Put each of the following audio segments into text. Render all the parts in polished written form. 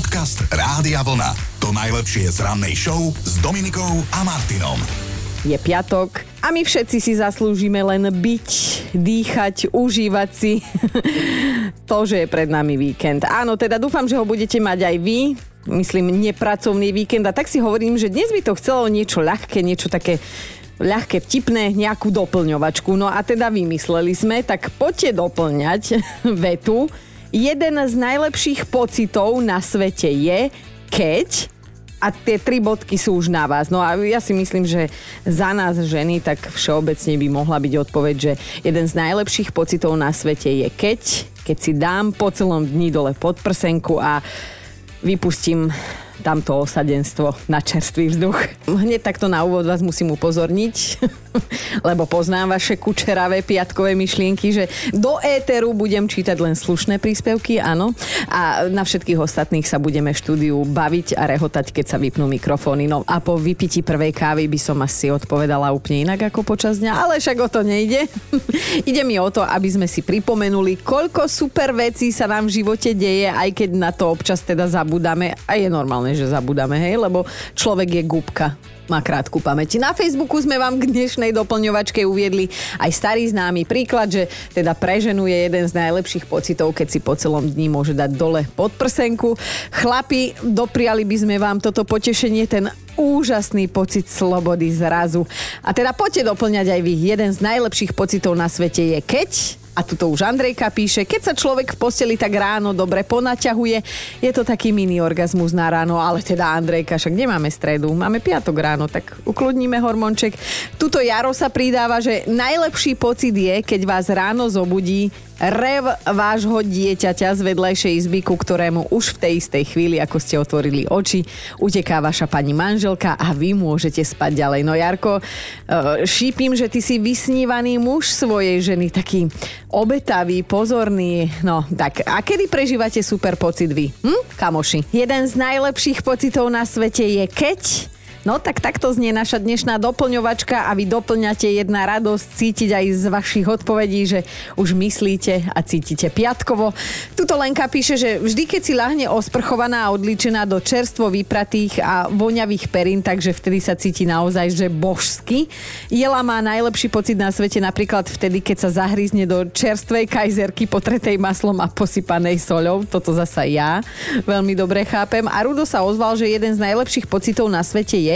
Podcast Rádia Vlna. To najlepšie z rannej show s Dominikou a Martinom. Je piatok a my všetci si zaslúžime len byť, dýchať, užívať si to, že je pred nami víkend. Áno, teda dúfam, že ho budete mať aj vy. Myslím, nepracovný víkend. A tak si hovorím, že dnes by to chcelo niečo ľahké, niečo také ľahké, vtipné, nejakú doplňovačku. No a teda vymysleli sme, tak poďte doplňať vetu. Jeden z najlepších pocitov na svete je, keď... A tie tri bodky sú už na vás. No a ja si myslím, že za nás ženy tak všeobecne by mohla byť odpoveď, že jeden z najlepších pocitov na svete je keď si dám po celom dni dole pod prsenku a vypustím tamto osadenstvo na čerstvý vzduch. Hneď takto na úvod vás musím upozorniť, lebo poznám vaše kučeravé piatkové myšlienky, že do éteru budem čítať len slušné príspevky, áno, a na všetkých ostatných sa budeme štúdiu baviť a rehotať, keď sa vypnú mikrofóny. No a po vypití prvej kávy by som asi odpovedala úplne inak ako počas dňa, ale však o to nejde. Ide mi o to, aby sme si pripomenuli, koľko super vecí sa nám v živote deje, aj keď na to občas teda zabudáme, a je normálne, že zabudáme, hej, lebo človek je gubka, má krátku pamäť. Na Facebooku sme vám k dnešnej doplňovačke uviedli aj starý známy príklad, že teda pre ženu je jeden z najlepších pocitov, keď si po celom dni môže dať dole pod prsenku. Chlapi, dopriali by sme vám toto potešenie, ten úžasný pocit slobody zrazu. A teda poďte doplňať aj vy. Jeden z najlepších pocitov na svete je keď... A tuto už Andrejka píše, keď sa človek v posteli tak ráno dobre ponaťahuje, je to taký mini orgazmus na ráno, ale teda Andrejka, však nemáme stredu, máme piatok ráno, tak ukludníme hormonček. Tuto Jaro sa pridáva, že najlepší pocit je, keď vás ráno zobudí rev vášho dieťaťa z vedľajšej izby, ku ktorému už v tej istej chvíli, ako ste otvorili oči, uteká vaša pani manželka a vy môžete spať ďalej. No Jarko, šípim, že ty si vysnívaný muž svojej ženy, taký obetavý, pozorný. No, tak a kedy prežívate super pocit vy? Kamoši? Jeden z najlepších pocitov na svete je keď... No tak takto znie naša dnešná doplňovačka a vy doplňate, jedna radosť cítiť aj z vašich odpovedí, že už myslíte a cítite piatkovo. Tuto Lenka píše, že vždy, keď si ľahne osprchovaná a odlíčená do čerstvo vypratých a voňavých perín, takže vtedy sa cíti naozaj, že božsky. Jela má najlepší pocit na svete napríklad vtedy, keď sa zahryzne do čerstvej kajzerky potretej maslom a posypanej soľou. Toto zasa ja veľmi dobre chápem. A Rudo sa ozval, že jeden z najlepších pocitov na svete je,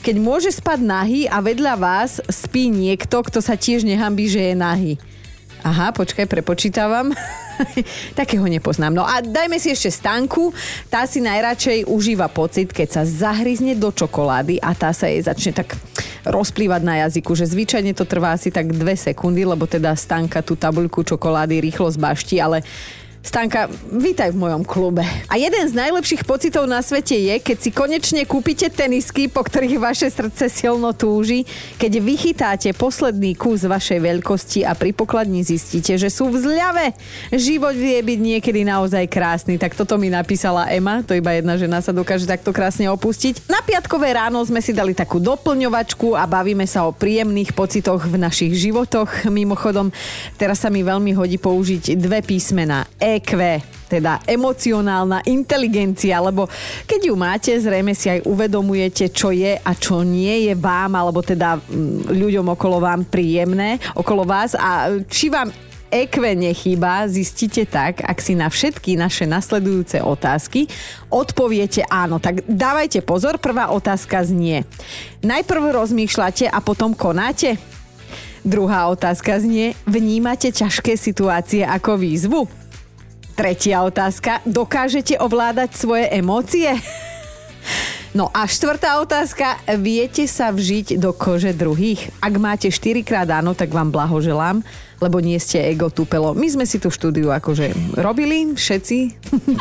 keď môže spať nahý a vedľa vás spí niekto, kto sa tiež nehanbí, že je nahý. Aha, počkaj, prepočítavam. Takého nepoznám. No a dajme si ešte Stanku. Tá si najradšej užíva pocit, keď sa zahryzne do čokolády a tá sa jej začne tak rozplývať na jazyku, že zvyčajne to trvá asi tak 2 sekundy, lebo teda Stanka tú tabuľku čokolády rýchlo zbašti, ale... Stanka, vítaj v mojom klube. A jeden z najlepších pocitov na svete je, keď si konečne kúpite tenisky, po ktorých vaše srdce silno túži, keď vychytáte posledný kus vašej veľkosti a pri pokladni zistíte, že sú v zľave. Život vie byť niekedy naozaj krásny. Tak toto mi napísala Ema, to iba jedna žena sa dokáže takto krásne opustiť. Na piatkové ráno sme si dali takú doplňovačku a bavíme sa o príjemných pocitoch v našich životoch. Mimochodom, teraz sa mi veľmi hodí použiť 2 písmená EQ, teda emocionálna inteligencia, lebo keď ju máte, zrejme si aj uvedomujete, čo je a čo nie je vám, alebo teda ľuďom okolo vám príjemné, okolo vás, a či vám EQ nechýba, zistíte tak, ak si na všetky naše nasledujúce otázky odpoviete áno. Tak dávajte pozor, prvá otázka znie: najprv rozmýšľate a potom konáte? Druhá otázka znie: vnímate ťažké situácie ako výzvu? Tretia otázka: dokážete ovládať svoje emócie? No a štvrtá otázka: viete sa vžiť do kože druhých? Ak máte 4-krát áno, tak vám blahoželám, lebo nie ste ego tupelo. My sme si tú štúdiu akože robili, všetci,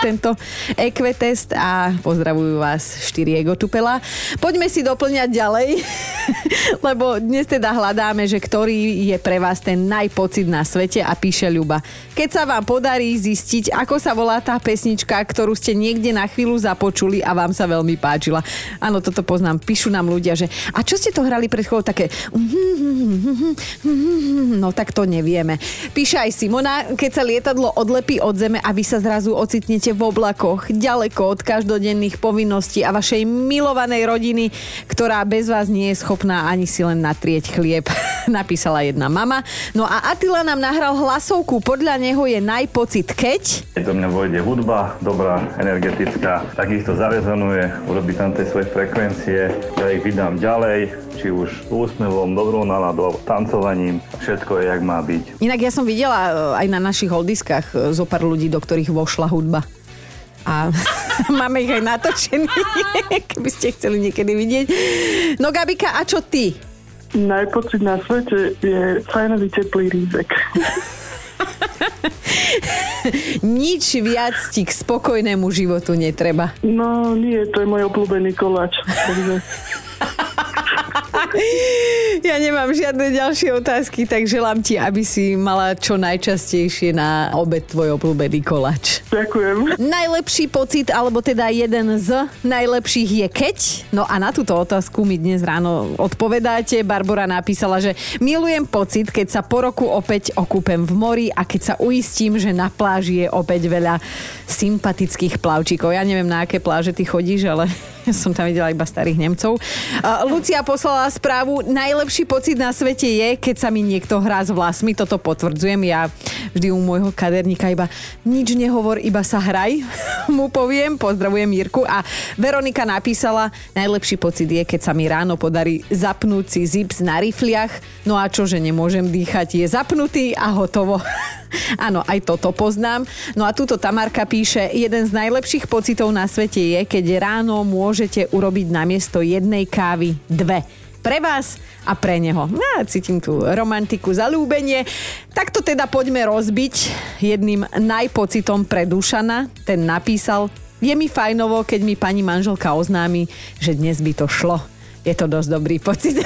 tento EQ test, a pozdravujú vás 4 ego tupela. Poďme si doplňať ďalej, lebo dnes teda hľadáme, že ktorý je pre vás ten najpocit na svete, a píše Ľuba: keď sa vám podarí zistiť, ako sa volá tá pesnička, ktorú ste niekde na chvíľu započuli a vám sa veľmi páčila. Áno, toto poznám. Píšu nám ľudia, že a čo ste to hrali pred chvíľou také? No tak to neviem. nevieme. Píše aj Simona, keď sa lietadlo odlepí od zeme a vy sa zrazu ocitnete v oblakoch, ďaleko od každodenných povinností a vašej milovanej rodiny, ktorá bez vás nie je schopná ani si len natrieť chlieb, napísala jedna mama. No a Attila nám nahral hlasovku, podľa neho je najpocit, keď... Do mňa vojde hudba, dobrá, energetická, takýchto zarezonuje, urobí tam tie svoje frekvencie, ja ich vydám ďalej, či už úsmevom, dobrou náladou, tancovaním, všetko je, jak má byť. Inak ja som videla aj na našich holdiskách zo pár ľudí, do ktorých vošla hudba. A máme ich aj natočených, keby ste chceli niekedy vidieť. No Gabika, a čo ty? Najpocit na svete je fajnový teplý rýzek. Nič viac ti k spokojnému životu netreba. No nie, to je môj obľúbený koláč. Ja nemám žiadne ďalšie otázky, tak želám ti, aby si mala čo najčastejšie na obed tvoj obľúbený koláč. Ďakujem. Najlepší pocit, alebo teda jeden z najlepších je keď? No a na túto otázku mi dnes ráno odpovedáte. Barbora napísala, že milujem pocit, keď sa po roku opäť okúpem v mori a keď sa uistím, že na pláži je opäť veľa sympatických plavčíkov. Ja neviem, na aké pláže ty chodíš, ale ja som tam videla iba starých Nemcov. Lucia poslala správu, najlepší pocit na svete je, keď sa mi niekto hrá s vlasmi, toto potvrdzujem, ja vždy u môjho kaderníka iba nič nehovor, iba sa hraj, mu poviem, pozdravujem Jirku. A Veronika napísala, najlepší pocit je, keď sa mi ráno podarí zapnúť si zips na rifliach, no a čo, že nemôžem dýchať, je zapnutý a hotovo. Áno, aj toto poznám. No a túto Tamarka píše, jeden z najlepších pocitov na svete je, keď ráno môžete urobiť namiesto jednej kávy dve. Pre vás a pre neho. Ja cítim tú romantiku, zaľúbenie. Tak to teda poďme rozbiť jedným najpocitom pre Dušana. Ten napísal, je mi fajnovo, keď mi pani manželka oznámi, že dnes by to šlo. Je to dosť dobrý pocit.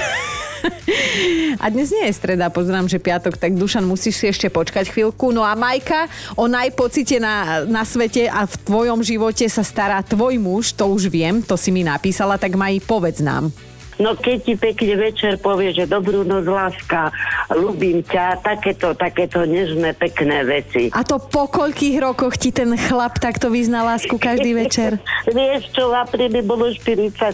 A dnes nie je streda, poznám, že piatok, tak Dušan, musíš si ešte počkať chvíľku. No a Majka, o najpocite na svete a v tvojom živote sa stará tvoj muž, to už viem, to si mi napísala, tak Maji, povedz nám. No keď ti pekne večer povie, že dobrú noc, láska, ľúbim ťa, takéto nežné, pekné veci. A to po koľkých rokoch ti ten chlap takto vyzná lásku každý večer? Vieš čo, v apríli bolo 44.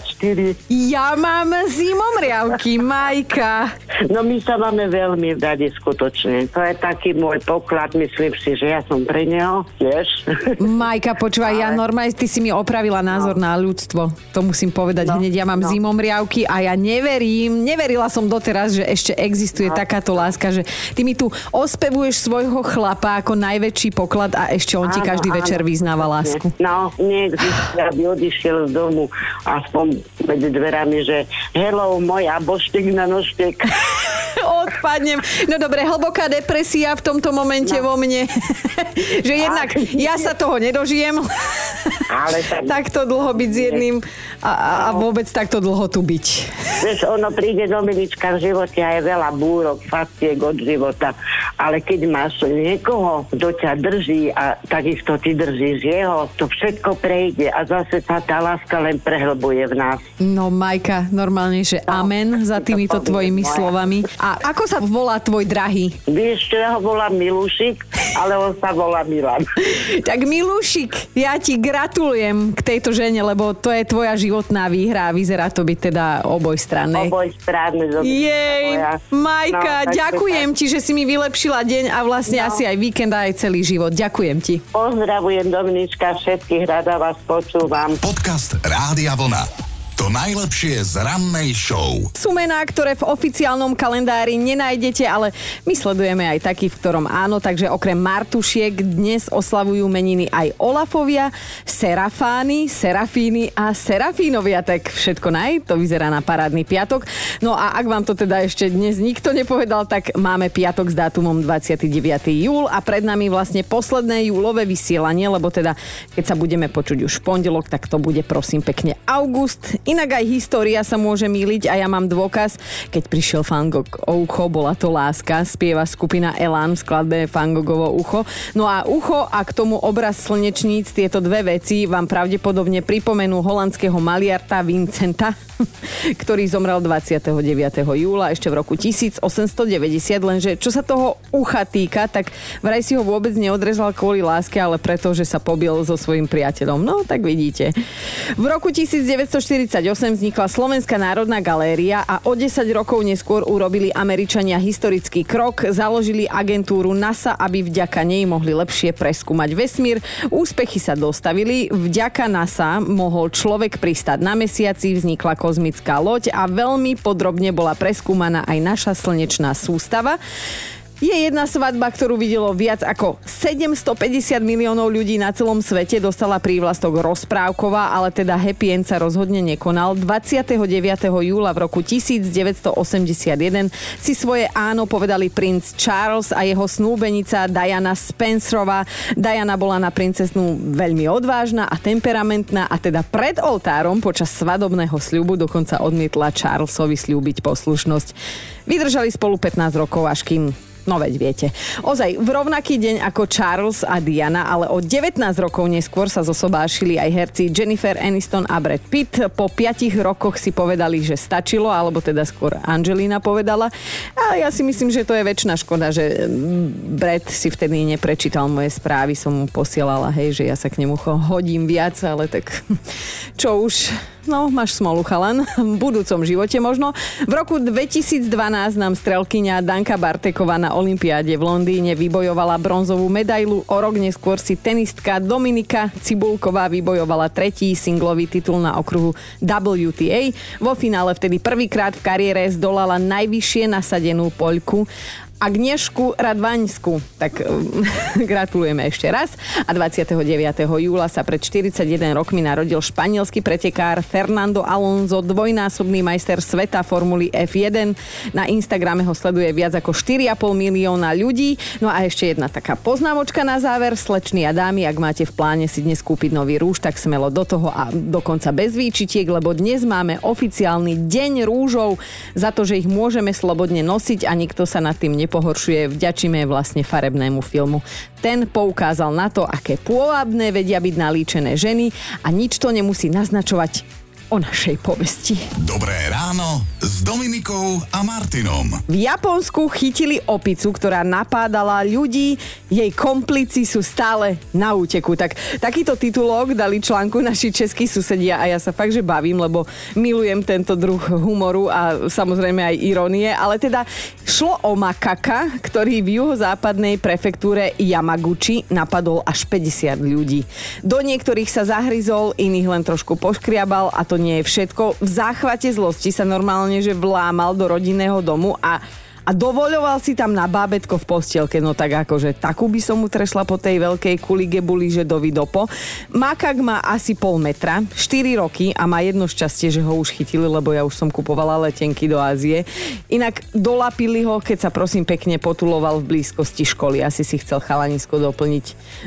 Ja mám zimomriavky, Majka. No my sa máme veľmi radi skutočne. To je taký môj poklad, myslím si, že ja som pre neho, vieš. Majka, počúvaj, ale... ja normálne, ty si mi opravila názor na ľudstvo. To musím povedať hneď, ja mám zimomriavky. A ja neverila som doteraz, že ešte existuje takáto láska, že ty mi tu ospevuješ svojho chlapa ako najväčší poklad a ešte on ti každý večer vyznáva lásku. No, neexistuje, aby odišiel z domu aspoň medzi dverami, že hello, moja boštek na nožtek. Odpadnem. No dobre, hlboká depresia v tomto momente vo mne. Že jednak ja sa toho nedožijem. Ale takto dlho byť s jedným a vôbec takto dlho tu byť. Vieš, ono príde Dominička, v živote a je veľa búrok, fastiek od života, ale keď máš niekoho, kto ťa drží a takisto ty držíš jeho, to všetko prejde a zase sa tá láska len prehlbuje v nás. No Majka, normálne, že amen za týmito tvojimi slovami. A ako sa volá tvoj drahý? Vieš, čo ja ho volám Milušik, ale on sa volá Milan. Tak Milušik, ja ti gratulujem k tejto žene, lebo to je tvoja životná výhra a vyzerá to byť teda obojstranné. Obojstranné. Jej, Majka, ďakujem ti, že si mi vylepšila deň a vlastne asi aj víkend a aj celý život. Ďakujem ti. Pozdravujem Dominička, všetkých rada vás počúvam. Podcast Rádia Vlna. To najlepšie z rannej show. Sú mená, ktoré v oficiálnom kalendári nenájdete, ale my sledujeme aj taký, v ktorom áno, takže okrem Martušiek dnes oslavujú meniny aj Olafovia, Serafány, Serafíny a Serafínovia, tak všetko to vyzerá na parádny piatok. No a ak vám to teda ešte dnes nikto nepovedal, tak máme piatok s dátumom 29. júl a pred nami vlastne posledné júlové vysielanie, lebo teda keď sa budeme počuť už v pondelok, tak to bude prosím pekne august. Inak aj história sa môže mýliť a ja mám dôkaz. Keď prišiel Van Gogh o ucho, bola to láska, spieva skupina Elan v skladbe Van Goghovo ucho. No a ucho a k tomu obraz slnečníc, tieto dve veci vám pravdepodobne pripomenú holandského maliarta Vincenta. ktorý zomrel 29. júla ešte v roku 1890, lenže čo sa toho ucha týka, tak vraj si ho vôbec neodrezal kvôli láske, ale preto, že sa pobil so svojím priateľom. No, tak vidíte. V roku 1948 vznikla Slovenská národná galéria a o 10 rokov neskôr urobili Američania historický krok, založili agentúru NASA, aby vďaka nej mohli lepšie preskúmať vesmír. Úspechy sa dostavili, vďaka NASA mohol človek pristať na mesiaci, vznikla kozmická loď a veľmi podrobne bola preskúmaná aj naša slnečná sústava. Je jedna svadba, ktorú videlo viac ako 750 miliónov ľudí na celom svete, dostala prívlastok Rozprávková, ale teda happy end sa rozhodne nekonal. 29. júla v roku 1981 si svoje áno povedali princ Charles a jeho snúbenica Diana Spencerová. Diana bola na princeznu veľmi odvážna a temperamentná a teda pred oltárom počas svadobného sľubu dokonca odmietla Charlesovi sľúbiť poslušnosť. Vydržali spolu 15 rokov, až kým... No veď viete. Ozaj, v rovnaký deň ako Charles a Diana, ale o 19 rokov neskôr sa zosobášili aj herci Jennifer Aniston a Brad Pitt. Po 5 rokoch si povedali, že stačilo, alebo teda skôr Angelina povedala. Ale ja si myslím, že to je väčšina škoda, že Brad si vtedy neprečítal moje správy, som mu posielala, hej, že ja sa k nemu hodím viac, ale tak čo už... No, máš smolu, chalan. V budúcom živote možno. V roku 2012 nám strelkyňa Danka Barteková na olympiáde v Londýne vybojovala bronzovú medailu. O rok neskôr si tenistka Dominika Cibulková vybojovala 3. singlový titul na okruhu WTA. Vo finále vtedy prvýkrát v kariére zdolala najvyššie nasadenú Poľku Agnešku Radvaňsku. Tak gratulujeme ešte raz. A 29. júla sa pred 41 rokmi narodil španielský pretekár Fernando Alonso, dvojnásobný majster sveta Formuly F1. Na Instagrame ho sleduje viac ako 4,5 milióna ľudí. No a ešte jedna taká poznámočka na záver. Slečny a dámy, ak máte v pláne si dnes kúpiť nový rúž, tak smelo do toho a dokonca bez výčitiek, lebo dnes máme oficiálny deň rúžov za to, že ich môžeme slobodne nosiť a nikto sa nad tým pohoršuje. Vďačíme vlastne farebnému filmu. Ten poukázal na to, aké pôvabné vedia byť nalíčené ženy a nič to nemusí naznačovať o našej povesti. Dobré ráno s Dominikou a Martinom. V Japonsku chytili opicu, ktorá napádala ľudí. Jej komplici sú stále na úteku. Tak, takýto titulok dali článku naši českí susedia a ja sa fakt, že bavím, lebo milujem tento druh humoru a samozrejme aj irónie, ale teda šlo o makaka, ktorý v juhozápadnej prefektúre Yamaguchi napadol až 50 ľudí. Do niektorých sa zahryzol, iných len trošku poškriabal a to nie je všetko. V záchvate zlosti sa normálne, že vlámal do rodinného domu a dovoľoval si tam na bábätko v postielke. No tak akože takú by som mu trešla po tej veľkej kulige buli, že dovidopo. Makak má asi 0,5 metra, 4 roky a má jedno šťastie, že ho už chytili, lebo ja už som kupovala letenky do Ázie. Inak dolapili ho, keď sa prosím pekne potuloval v blízkosti školy. Asi si chcel chalanisko doplniť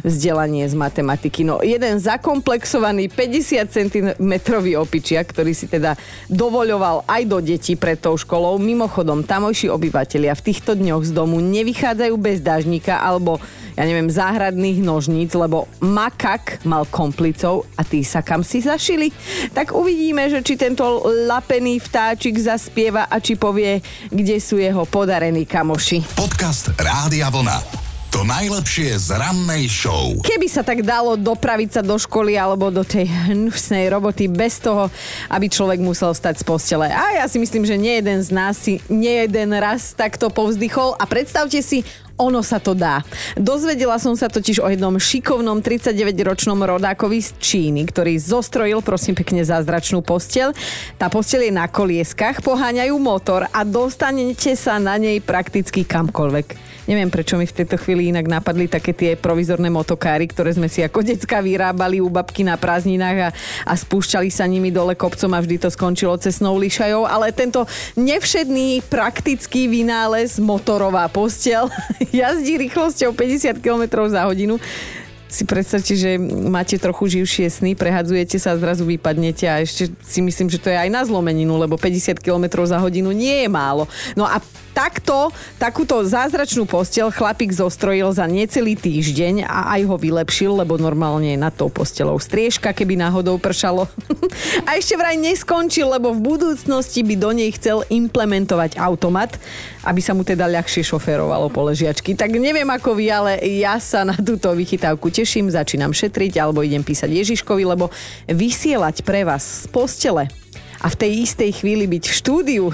vzdelanie z matematiky. No jeden zakomplexovaný 50 centimetrový opičiak, ktorý si teda dovoľoval aj do detí pred tou školou. Mimochodom, tamojší obyvateľ v týchto dňoch z domu nevychádzajú bez dážnika alebo, ja neviem, záhradných nožníc, lebo makak mal komplicov a tí sa kam si zašili. Tak uvidíme, že či tento lapený vtáčik zaspieva a či povie, kde sú jeho podarení kamoši. Podcast Rádia Vlna. To najlepšie z rannej show. Keby sa tak dalo dopraviť sa do školy alebo do tej hnusnej roboty bez toho, aby človek musel vstať z postele. A ja si myslím, že nejeden z nás si nejeden raz takto povzdychol a predstavte si, ono sa to dá. Dozvedela som sa totiž o jednom šikovnom 39-ročnom rodákovi z Číny, ktorý zostrojil, prosím pekne, zázračnú posteľ. Tá posteľ je na kolieskách, poháňajú motor a dostanete sa na nej prakticky kamkoľvek. Neviem, prečo mi v tejto chvíli inak napadli také tie provizorné motokáry, ktoré sme si ako decka vyrábali u babky na prázdninách a spúšťali sa nimi dole kopcom a vždy to skončilo cestnou lišajou. Ale tento nevšedný praktický vynález motorová posteľ jazdí rýchlosťou 50 km/h. Si predstavte, že máte trochu živšie sny, prehadzujete sa a zrazu vypadnete a ešte si myslím, že to je aj na zlomeninu, lebo 50 km/h nie je málo. No a Takúto zázračnú posteľ chlapík zostrojil za necelý týždeň a aj ho vylepšil, lebo normálne je nad tou posteľou striežka, keby náhodou pršalo. A ešte vraj neskončil, lebo v budúcnosti by do nej chcel implementovať automat, aby sa mu teda ľahšie šoférovalo po ležiačky. Tak neviem ako vy, ale ja sa na túto vychytávku teším, začínam šetriť alebo idem písať Ježiškovi, lebo vysielať pre vás z postele a v tej istej chvíli byť v štúdiu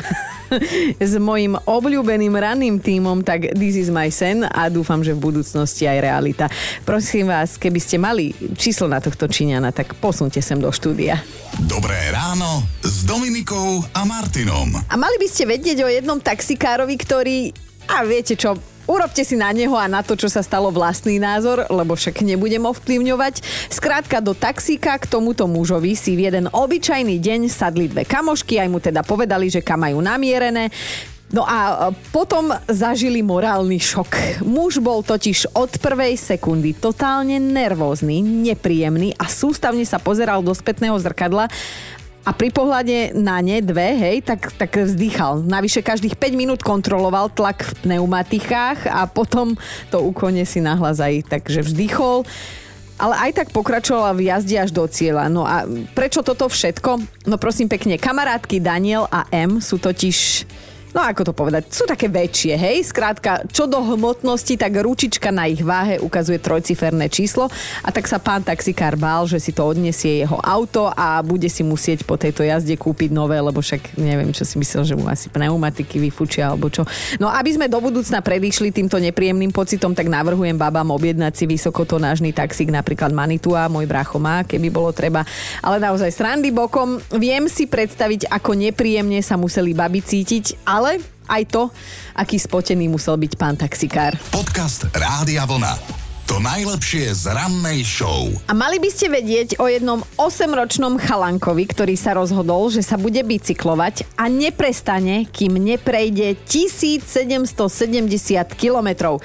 s mojim obľúbeným ranným tímom, tak this is my sen a dúfam, že v budúcnosti aj realita. Prosím vás, keby ste mali číslo na tohto Číňana, tak posunte sem do štúdia. Dobré ráno s Dominikou a Martinom. A mali by ste vedieť o jednom taxikárovi, ktorý, a viete čo, urobte si na neho a na to, čo sa stalo, vlastný názor, lebo však nebudem ovplyvňovať. Skrátka, do taxíka k tomuto mužovi si v jeden obyčajný deň sadli dve kamošky, aj mu teda povedali, že kam majú namierené. No a potom zažili morálny šok. Muž bol totiž od prvej sekundy totálne nervózny, nepríjemný a sústavne sa pozeral do spätného zrkadla. A pri pohľade na ne dve, hej, tak vzdýchal. Navyše každých 5 minút kontroloval tlak v pneumatikách a potom to ukone si nahlas aj takže vzdýchol. Ale aj tak pokračovala v jazde až do cieľa. No a prečo toto všetko? No prosím pekne, kamarátky Daniel a M sú totiž... No ako to povedať, sú také väčšie, hej? Skrátka, čo do hmotnosti, tak ručička na ich váhe ukazuje trojciferné číslo a tak sa pán taxikár bál, že si to odniesie jeho auto a bude si musieť po tejto jazde kúpiť nové, lebo však neviem, čo si myslel, že mu asi pneumatiky vyfučia alebo čo. No aby sme do budúcna predišli týmto nepríjemným pocitom, tak navrhujem babám objednať si vysokotonážny taxík, napríklad Manitu a môj brácho má, keby bolo treba. Ale naozaj srandy bokom, viem si predstaviť, ako nepríjemne sa museli baby cítiť, ale aj to, aký spotený musel byť pán taxikár. Podcast Rádia Vlna. To najlepšie z rannej show. A mali by ste vedieť o jednom 8-ročnom chalankovi, ktorý sa rozhodol, že sa bude bicyklovať a neprestane, kým neprejde 1770 kilometrov.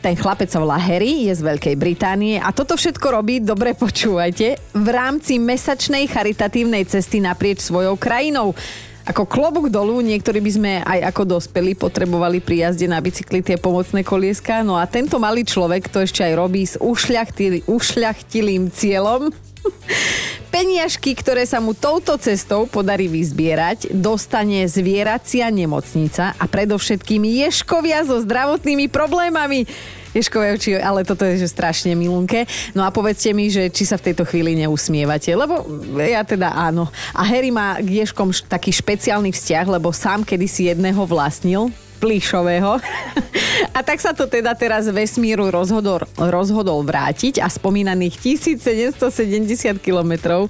Ten chlapec sa volá Harry, je z Veľkej Británie a toto všetko robí, dobre počúvajte, v rámci mesačnej charitatívnej cesty naprieč svojou krajinou. Ako klobúk dolu, niektorí by sme aj ako dospelí potrebovali pri jazde na bicykli tie pomocné kolieska. No a tento malý človek to ešte aj robí s ušľachtilým cieľom. Peniažky, ktoré sa mu touto cestou podarí vyzbierať, dostane zvieracia nemocnica a predovšetkým ješkovia so zdravotnými problémami. Ješkovia, ale toto je že strašne milunké. No a povedzte mi, že či sa v tejto chvíli neusmievate, lebo ja teda áno. A Harry má k ješkom taký špeciálny vzťah, lebo sám kedysi jedného vlastnil, plíšového. A tak sa to teda teraz vesmíru rozhodol vrátiť a spomínaných 1770 kilometrov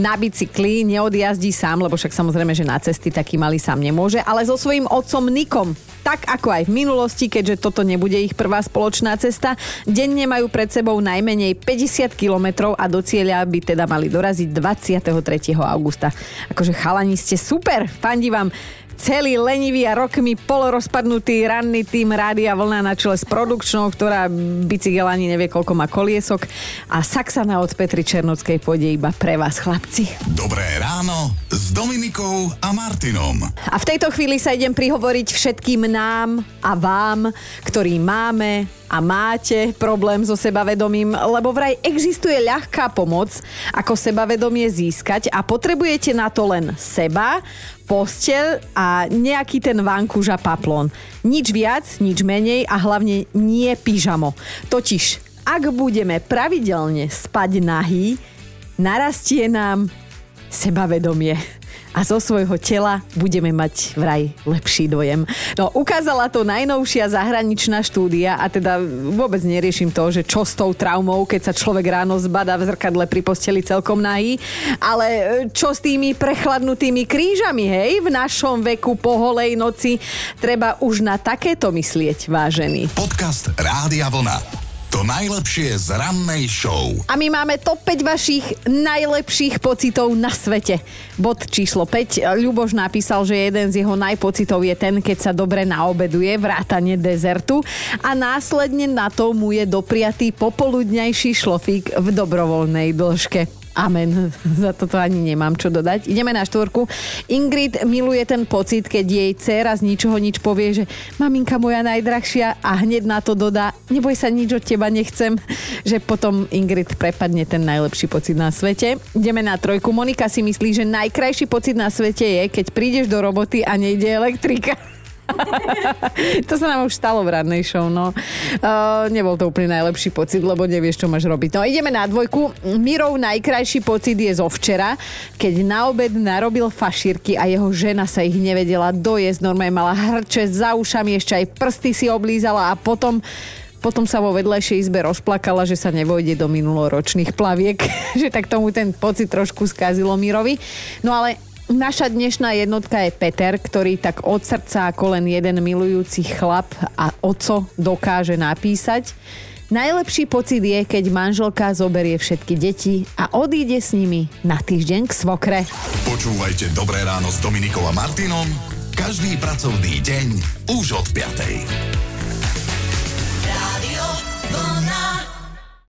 na bicykli neodjazdí sám, lebo však samozrejme, že na cesty taký malý sám nemôže, ale so svojím otcom Nikom. Tak ako aj v minulosti, keďže toto nebude ich prvá spoločná cesta, denne majú pred sebou najmenej 50 kilometrov a do cieľa by teda mali doraziť 23. augusta. Akože chalani, ste super, fandím vám. Celý lenivý a rokmi polorozpadnutý ranný tím Rádia Vlna na čele s produkčnou, ktorá bicykel ani nevie, koľko má koliesok. A Saxana od Petry Černockej pôjde iba pre vás, chlapci. Dobré ráno s Dominikou a Martinom. A v tejto chvíli sa idem prihovoriť všetkým nám a vám, ktorí máme a máte problém so sebavedomím, lebo vraj existuje ľahká pomoc, ako sebavedomie získať a potrebujete na to len seba, posteľ a nejaký ten vankúš a paplón. Nič viac, nič menej a hlavne nie pyžamo. Totiž, ak budeme pravidelne spať nahý, narastie nám sebavedomie. A zo svojho tela budeme mať vraj lepší dojem. No, ukázala to najnovšia zahraničná štúdia a teda vôbec neriešim to, že čo s tou traumou, keď sa človek ráno zbadá v zrkadle pri posteli celkom nahý, ale čo s tými prechladnutými krížami, hej? V našom veku po holej noci treba už na takéto myslieť, vážení. Podcast Rádia Vlna. To najlepšie z rannej show. A my máme top 5 vašich najlepších pocitov na svete. Bod číslo 5. Ľuboš napísal, že jeden z jeho najpocitov je ten, keď sa dobre naobeduje, vrátane dezertu a následne na to mu je dopriatý popoludňajší šlofík v dobrovoľnej dĺžke. Amen. Za toto ani nemám čo dodať. Ideme na štvorku. Ingrid miluje ten pocit, keď jej dcéra z ničoho nič povie, že maminka moja najdrahšia, a hneď na to dodá, neboj sa, nič od teba nechcem, že potom Ingrid prepadne ten najlepší pocit na svete. Ideme na trojku. Monika si myslí, že najkrajší pocit na svete je, keď prídeš do roboty a nejde elektrika. To sa nám už stalo v radnej show, no. Nebol to úplne najlepší pocit, lebo nevieš, čo máš robiť. No, ideme na dvojku. Mirov najkrajší pocit je zo včera, keď na obed narobil fašírky a jeho žena sa ich nevedela dojesť. Normálne mala hrče za ušami, ešte aj prsty si oblízala a potom sa vo vedľajšej izbe rozplakala, že sa nevojde do minuloročných plaviek. Že tak tomu ten pocit trošku skazilo Mirovi. No ale naša dnešná jednotka je Peter, ktorý tak od srdca, ako len jeden milujúci chlap a oco dokáže napísať. Najlepší pocit je, keď manželka zoberie všetky deti a odíde s nimi na týždeň k svokre. Počúvajte Dobré ráno s Dominikou a Martinom každý pracovný deň už od 5.